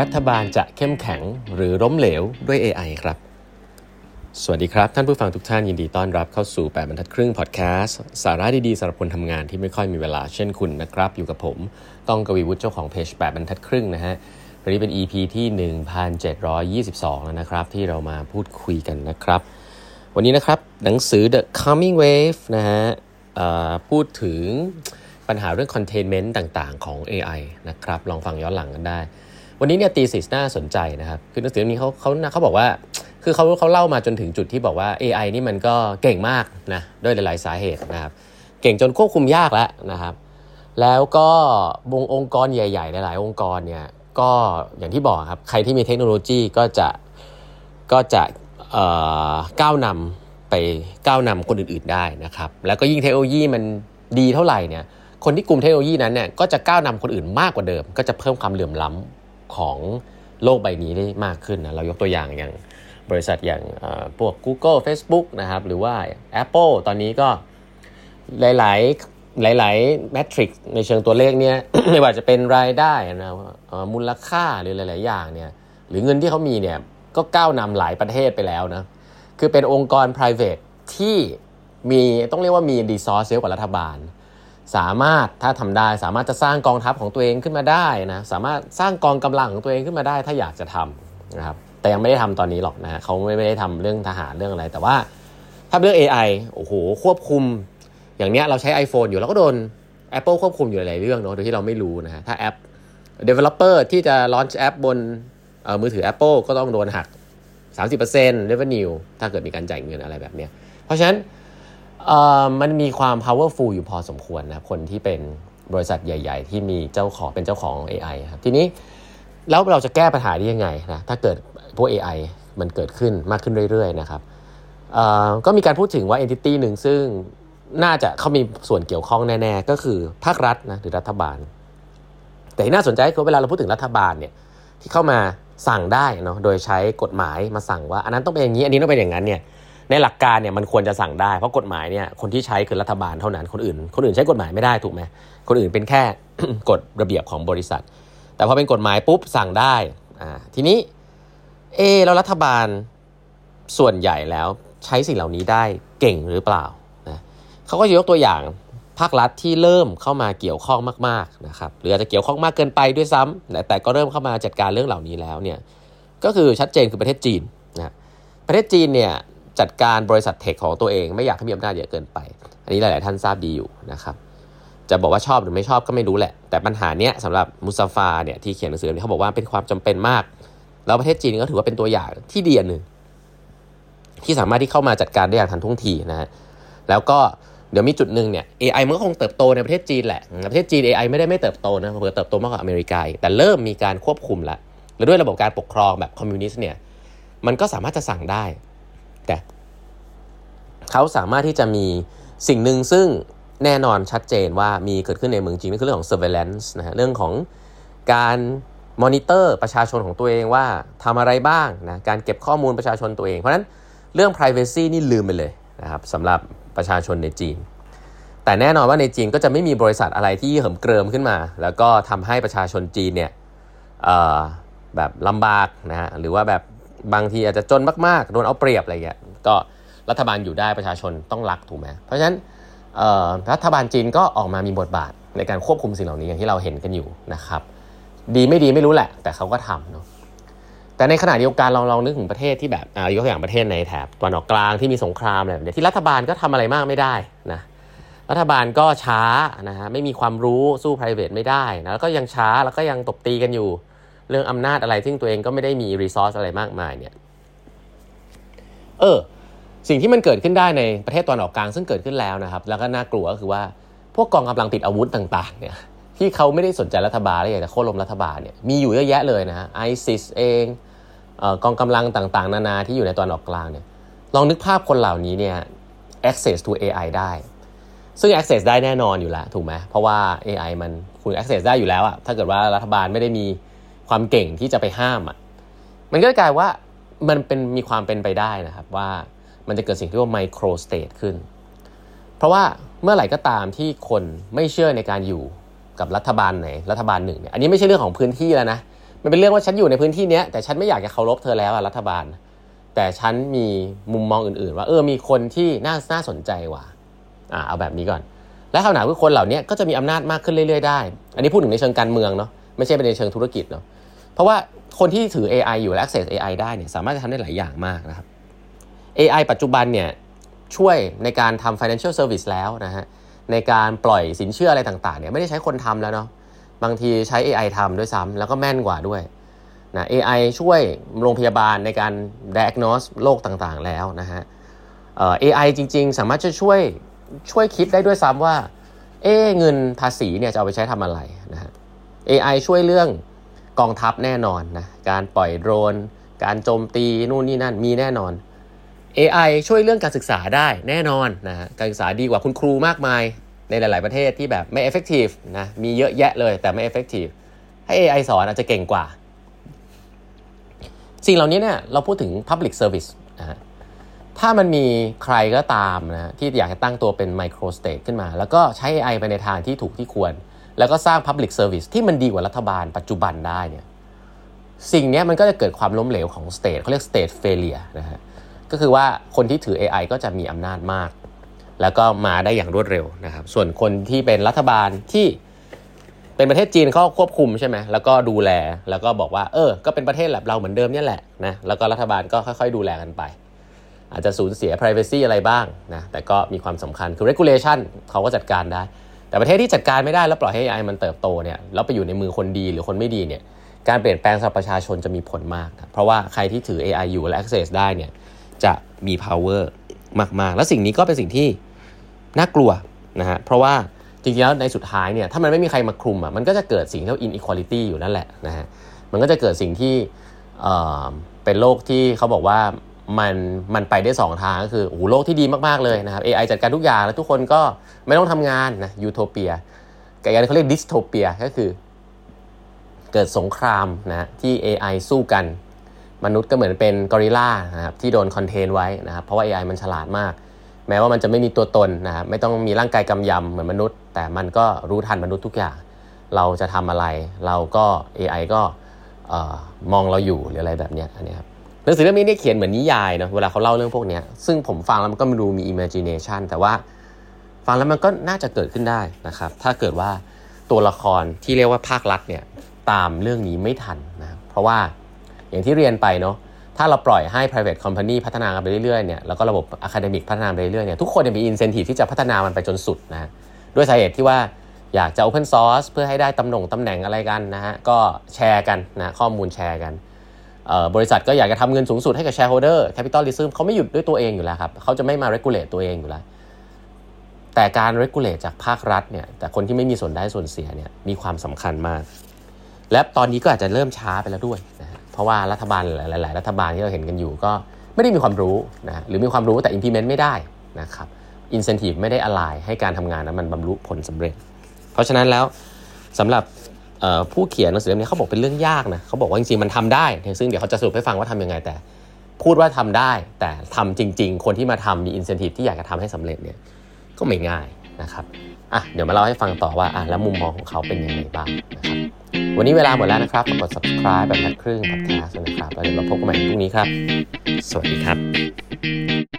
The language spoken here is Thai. รัฐบาลจะเข้มแข็งหรือล้มเหลวด้วย AI ครับสวัสดีครับท่านผู้ฟังทุกท่านยินดีต้อนรับเข้าสู่8บรรทัดครึ่งพอดแคสต์สาระดีๆสำหรับคนทำงานที่ไม่ค่อยมีเวลาเช่นคุณนะครับอยู่กับผมต้องกวีวุฒิเจ้าของเพจ8บรรทัดครึ่งนะฮะวันนี้เป็น EP ที่ 1722 แล้วนะครับที่เรามาพูดคุยกันนะครับวันนี้นะครับหนังสือ The Coming Wave นะฮะพูดถึงปัญหาเรื่อง containment ต่างๆของ AI นะครับลองฟังย้อนหลังกันได้วันนี้เนี่ยตีสิสน่าสนใจนะครับคือหนังสือเล่มนี้เขาบอกว่าคือเขาเล่ามาจนถึงจุดที่บอกว่า AI นี่มันก็เก่งมากนะด้วยหลายๆสาเหตุนะครับเก่งจนควบคุมยากแล้วนะครับแล้วก็วงองค์กรใหญ่ๆหลายๆองค์กรเนี่ยก็อย่างที่บอกครับใครที่มีเทคโนโลยีก็จะก้าวนำไปก้าวนำคนอื่นๆได้นะครับแล้วก็ยิ่งเทคโนโลยีมันดีเท่าไหร่เนี่ยคนที่กลุ่มเทคโนโลยีนั้นเนี่ยก็จะก้าวนำคนอื่นมากกว่าเดิมก็จะเพิ่มความเหลื่อมล้ำของโลกใบนี้ได้มากขึ้นนะเรายกตัวอย่างบริษัทอย่างพวก Google Facebook นะครับหรือว่า Apple ตอนนี้ก็หลายแมทริกซ์ในเชิงตัวเลขเนี่ย ไม่ว่าจะเป็นรายได้นะมูลค่าหรือหลายๆอย่างเนี่ยหรือเงินที่เขามีเนี่ยก็ก้าวนำหลายประเทศไปแล้วนะคือเป็นองค์กร private ที่มีต้องเรียกว่ามี resource เยอะกว่ารัฐบาลสามารถถ้าทำได้สามารถจะสร้างกองทัพของตัวเองขึ้นมาได้นะสามารถสร้างกองกำลังของตัวเองขึ้นมาได้ถ้าอยากจะทำนะครับแต่ยังไม่ได้ทำตอนนี้หรอกนะเขาไม่ได้ทำเรื่องทหารเรื่องอะไรแต่ว่าถ้าเรื่อง AI โอ้โหควบคุมอย่างเนี้ยเราใช้ iPhone อยู่แล้วก็โดน Apple ควบคุมอยู่หลายเรื่องเนาะโดยที่เราไม่รู้นะฮะถ้าแอป developer ที่จะ launch แอปบนมือถือ Apple ก็ต้องโดนหัก 30% revenue ถ้าเกิดมีการจ่ายเงินอะไรแบบเนี้ยเพราะฉะนั้นมันมีความ powerful อยู่พอสมควรนะคนที่เป็นบริษัทใหญ่ๆที่มีเป็นเจ้าของ AI ครับทีนี้แล้วเราจะแก้ปัญหาได้ยังไงนะถ้าเกิดพวก AI มันเกิดขึ้นมากขึ้นเรื่อยๆนะครับก็มีการพูดถึงว่า entity หนึ่งซึ่งน่าจะเขามีส่วนเกี่ยวข้องแน่ๆก็คือภาครัฐนะหรือรัฐบาลแต่ที่น่าสนใจคือเวลาเราพูดถึงรัฐบาลเนี่ยที่เข้ามาสั่งได้เนาะโดยใช้กฎหมายมาสั่งว่าอันนั้นต้องเป็นอย่างนี้อันนี้ต้องเป็นอย่างนั้นเนี่ยในหลักการเนี่ยมันควรจะสั่งได้เพราะกฎหมายเนี่ยคนที่ใช้คือรัฐบาลเท่านั้นคนอื่นใช้กฎหมายไม่ได้ถูกไหมคนอื่นเป็นแค่ กฎระเบียบของบริษัทแต่พอเป็นกฎหมายปุ๊บสั่งได้ทีนี้แล้วรัฐบาลส่วนใหญ่แล้วใช้สิ่งเหล่านี้ได้เก่งหรือเปล่านะเขาก็ยกตัวอย่างภาครัฐที่เริ่มเข้ามาเกี่ยวข้องมากๆนะครับหรืออาจจะเกี่ยวข้องมากเกินไปด้วยซ้ำแต่ก็เริ่มเข้ามาจัดการเรื่องเหล่านี้แล้วเนี่ยก็คือชัดเจนคือประเทศจีนนะประเทศจีนเนี่ยจัดการบริษัทเทคของตัวเองไม่อยากให้มีอำนาจเยอะเกินไปอันนี้หลายๆท่านทราบดีอยู่นะครับจะบอกว่าชอบหรือไม่ชอบก็ไม่รู้แหละแต่ปัญหาเนี้ยสำหรับมุซาฟาเนี่ยที่เขียนหนังสือเขาบอกว่าเป็นความจำเป็นมากแล้วประเทศจีนก็ถือว่าเป็นตัวอย่างที่ดีอันหนึ่งที่สามารถที่เข้ามาจัดการได้อย่างทันท่วงทีนะฮะแล้วก็เดี๋ยวมีจุดนึงเนี่ย AI มันก็คงเติบโตในประเทศจีนแหละประเทศจีน AI ไม่ได้ไม่เติบโตนะเติบโตมากกว่าอเมริกาแต่เริ่มมีการควบคุมละแล้วด้วยระบบการปกครองแบบคอมมิวนิสต์เนี่ยมันก็สามารถจะสั่งได้แต่เขาสามารถที่จะมีสิ่งนึงซึ่งแน่นอนชัดเจนว่ามีเกิดขึ้นในเมืองจีนก็คือเรื่องของ surveillance นะฮะเรื่องของการมอนิเตอร์ประชาชนของตัวเองว่าทำอะไรบ้างนะการเก็บข้อมูลประชาชนตัวเองเพราะฉะนั้นเรื่อง privacy นี่ลืมไปเลยนะครับสำหรับประชาชนในจีนแต่แน่นอนว่าในจีนก็จะไม่มีบริษัทอะไรที่เหิมเกริมขึ้นมาแล้วก็ทำให้ประชาชนจีนเนี่ยแบบลำบากนะฮะหรือว่าแบบบางทีอาจจะจนมากๆโดนเอาเปรียบอะไรอย่างเงี้ยก็รัฐบาลอยู่ได้ประชาชนต้องรักถูกไหมเพราะฉะนั้นรัฐบาลจีนก็ออกมามีบทบาทในการควบคุมสิ่งเหล่านี้อย่างที่เราเห็นกันอยู่นะครับดีไม่ดีไม่รู้แหละแต่เขาก็ทำเนาะแต่ในขณะเดียวกันเราลองนึกถึงประเทศที่แบบยกตัวอย่างประเทศในแถบตะวันออกกลางที่มีสงครามอะไรแบบนี้ที่รัฐบาลก็ทำอะไรมากไม่ได้นะรัฐบาลก็ช้านะฮะไม่มีความรู้สู้ private ไม่ได้นะแล้วก็ยังช้าแล้วก็ยังตบตีกันอยู่เรื่องอำนาจอะไรซึ่งตัวเองก็ไม่ได้มี resource อะไรมากมายเนี่ยสิ่งที่มันเกิดขึ้นได้ในประเทศตะวันออกกลางซึ่งเกิดขึ้นแล้วนะครับแล้วก็น่ากลัวก็คือว่าพวกกองกำลังติดอาวุธต่างๆเนี่ยที่เขาไม่ได้สนใจรัฐบาลและอยากจะโค่นล้มรัฐบาลเนี่ยมีอยู่เยอะแยะเลยนะฮะ ISIS เองกองกำลังต่างๆนานาที่อยู่ในตะวันออกกลางเนี่ยลองนึกภาพคนเหล่านี้เนี่ย access to AI ได้ซึ่ง access ได้แน่นอนอยู่แล้วถูกไหมเพราะว่า AI มันคุณ access ได้อยู่แล้วอะถ้าเกิดว่ารัฐบาลไม่ได้มีความเก่งที่จะไปห้ามอะมันก็กลายว่ามันเป็นมีความเป็นไปได้นะครับว่ามันจะเกิดสิ่งที่เรียกว่าไมโครสเตทขึ้นเพราะว่าเมื่อไหร่ก็ตามที่คนไม่เชื่อในการอยู่กับรัฐบาลไหนรัฐบาลหนึ่งเนี่ยอันนี้ไม่ใช่เรื่องของพื้นที่แล้วนะ มันเป็นเรื่องว่าฉันอยู่ในพื้นที่เนี้ยแต่ฉันไม่อยากจะเคารพเธอแล้วอ่ะรัฐบาลแต่ฉันมีมุมมองอื่นๆว่ามีคนที่น่าสนใจว่ะเอาแบบนี้ก่อนและคำถามคือคนเหล่านี้ก็จะมีอำนาจมากขึ้นเรื่อยๆได้อันนี้พูดถึงในเชิงการเมืองเนาะไม่ใช่เป็นในเชิงธุรกิจเนาะเพราะว่าคนที่ถือ AI อยู่และ access AI ได้เนี่ยสามารถจะทำได้หลายอย่างมากนะครับ AI ปัจจุบันเนี่ยช่วยในการทำ financial service แล้วนะฮะในการปล่อยสินเชื่ออะไรต่างๆเนี่ยไม่ได้ใช้คนทำแล้วเนาะบางทีใช้ AI ทำด้วยซ้ำแล้วก็แม่นกว่าด้วยนะ AI ช่วยโรงพยาบาลในการ diagnose โรคต่างๆแล้วนะฮะAI จริงๆสามารถจะช่วยคิดได้ด้วยซ้ำว่าเงินภาษีเนี่ยจะเอาไปใช้ทำอะไรนะฮะ AI ช่วยเรื่องกองทัพแน่นอนนะการปล่อยโดรนการโจมตีนู่นนี่นั่นมีแน่นอน AI ช่วยเรื่องการศึกษาได้แน่นอนนะฮะการศึกษาดีกว่าคุณครูมากมายในหลายๆประเทศที่แบบไม่ effective นะมีเยอะแยะเลยแต่ไม่ effective ให้ AI สอนอาจจะเก่งกว่าสิ่งเหล่านี้เนี่ยเราพูดถึง public service นะฮะถ้ามันมีใครก็ตามนะที่อยากจะตั้งตัวเป็น micro state ขึ้นมาแล้วก็ใช้ AI ไปในทางที่ถูกที่ควรแล้วก็สร้าง public service ที่มันดีกว่ารัฐบาลปัจจุบันได้เนี่ยสิ่งนี้มันก็จะเกิดความล้มเหลวของ state เขาเรียก state failure นะฮะก็คือว่าคนที่ถือ AI ก็จะมีอำนาจมากแล้วก็มาได้อย่างรวดเร็วนะครับส่วนคนที่เป็นรัฐบาลที่เป็นประเทศจีนเขาควบคุมใช่ไหมแล้วก็ดูแลแล้วก็บอกว่าก็เป็นประเทศแบบเราเหมือนเดิมนี่แหละนะแล้วก็รัฐบาลก็ค่อยๆดูแลกันไปอาจจะสูญเสีย privacy อะไรบ้างนะแต่ก็มีความสำคัญคือ regulation เขาก็จัดการได้แต่ประเทศที่จัดการไม่ได้แล้วปล่อยให้ AI มันเติบโตเนี่ยแล้วไปอยู่ในมือคนดีหรือคนไม่ดีเนี่ยการเปลี่ยนแปลงสำหรับประชาชนจะมีผลมากนะเพราะว่าใครที่ถือ AI อยู่และ access ได้เนี่ยจะมี power มากๆแล้วสิ่งนี้ก็เป็นสิ่งที่น่ากลัวนะฮะเพราะว่าจริงๆแล้วในสุดท้ายเนี่ยถ้ามันไม่มีใครมาคลุมอ่ะมันก็จะเกิดสิ่งที่เรียก inequality อยู่นั่นแหละนะฮะมันก็จะเกิดสิ่งที่เป็นโลกที่เขาบอกว่ามันไปได้2ทางก็คือโอ้โหโลกที่ดีมากๆเลยนะครับ AI จัดการทุกอย่างแล้วทุกคนก็ไม่ต้องทำงานนะยูโทเปียกับอย่างที่เขาเรียกดิสโทเปียก็คือเกิดสงครามนะที่ AI สู้กันมนุษย์ก็เหมือนเป็นกอริลลานะครับที่โดนคอนเทนไว้นะครับเพราะว่า AI มันฉลาดมากแม้ว่ามันจะไม่มีตัวตนนะครับไม่ต้องมีร่างกายกำยำเหมือนมนุษย์แต่มันก็รู้ทันมนุษย์ทุกอย่างเราจะทำอะไรเราก็ AI ก็มองเราอยู่หรืออะไรแบบนี้นะครับหนังสือเล่มนี้เนี่ยเขียนเหมือนนิยายเนาะเวลาเขาเล่าเรื่องพวกนี้ซึ่งผมฟังแล้วมันก็ไม่รู้มี imagination แต่ว่าฟังแล้วมันก็น่าจะเกิดขึ้นได้นะครับถ้าเกิดว่าตัวละครที่เรียกว่าภาครัฐเนี่ยตามเรื่องนี้ไม่ทันนะเพราะว่าอย่างที่เรียนไปเนาะถ้าเราปล่อยให้ private company พัฒนากันไปเรื่อยๆเนี่ยแล้วก็ระบบ academic พัฒนาไปเรื่อยๆเนี่ยทุกคนมี incentive ที่จะพัฒนามันไปจนสุดนะด้วยสาเหตุที่ว่าอยากจะ open source เพื่อให้ได้ตำแหน่งอะไรกันนะฮะก็แชร์กันนะข้อมูลแชร์กันบริษัทก็อยากจะทำเงินสูงสุดให้กับ shareholder capitalism เขาไม่หยุดด้วยตัวเองอยู่แล้วครับเขาจะไม่มา regulate ตัวเองอยู่แล้วแต่การ regulate จากภาครัฐเนี่ยแต่คนที่ไม่มีส่วนได้ส่วนเสียเนี่ยมีความสำคัญมากและตอนนี้ก็อาจจะเริ่มช้าไปแล้วด้วยนะเพราะว่ารัฐบาลหลายรัฐบาลที่เราเห็นกันอยู่ก็ไม่ได้มีความรู้นะหรือมีความรู้แต่ implement ไม่ได้นะครับ incentive ไม่ได้ align ให้การทำงานนั้นมันบรรลุผลสำเร็จเพราะฉะนั้นแล้วสำหรับผู้เขียนหนังสือเล่มนี้เขาบอกเป็นเรื่องยากนะเขาบอกว่าจริงๆมันทำได้ซึ่งเดี๋ยวเขาจะสรุปให้ฟังว่าทำยังไงแต่พูดว่าทำได้แต่ทำจริงๆคนที่มาทำมี incentive ที่อยากจะทำให้สำเร็จเนี่ยก็ไม่ง่ายนะครับเดี๋ยวมาเล่าให้ฟังต่อว่าแล้วมุมมองของเขาเป็นยังไงบ้างนะครับวันนี้เวลาหมดแล้วนะครับกด subscribe แบบนัดครึ่ง podcast นะครับแล้วเดี๋ยวเราพบกันใหม่พรุ่งนี้ครับสวัสดีครับ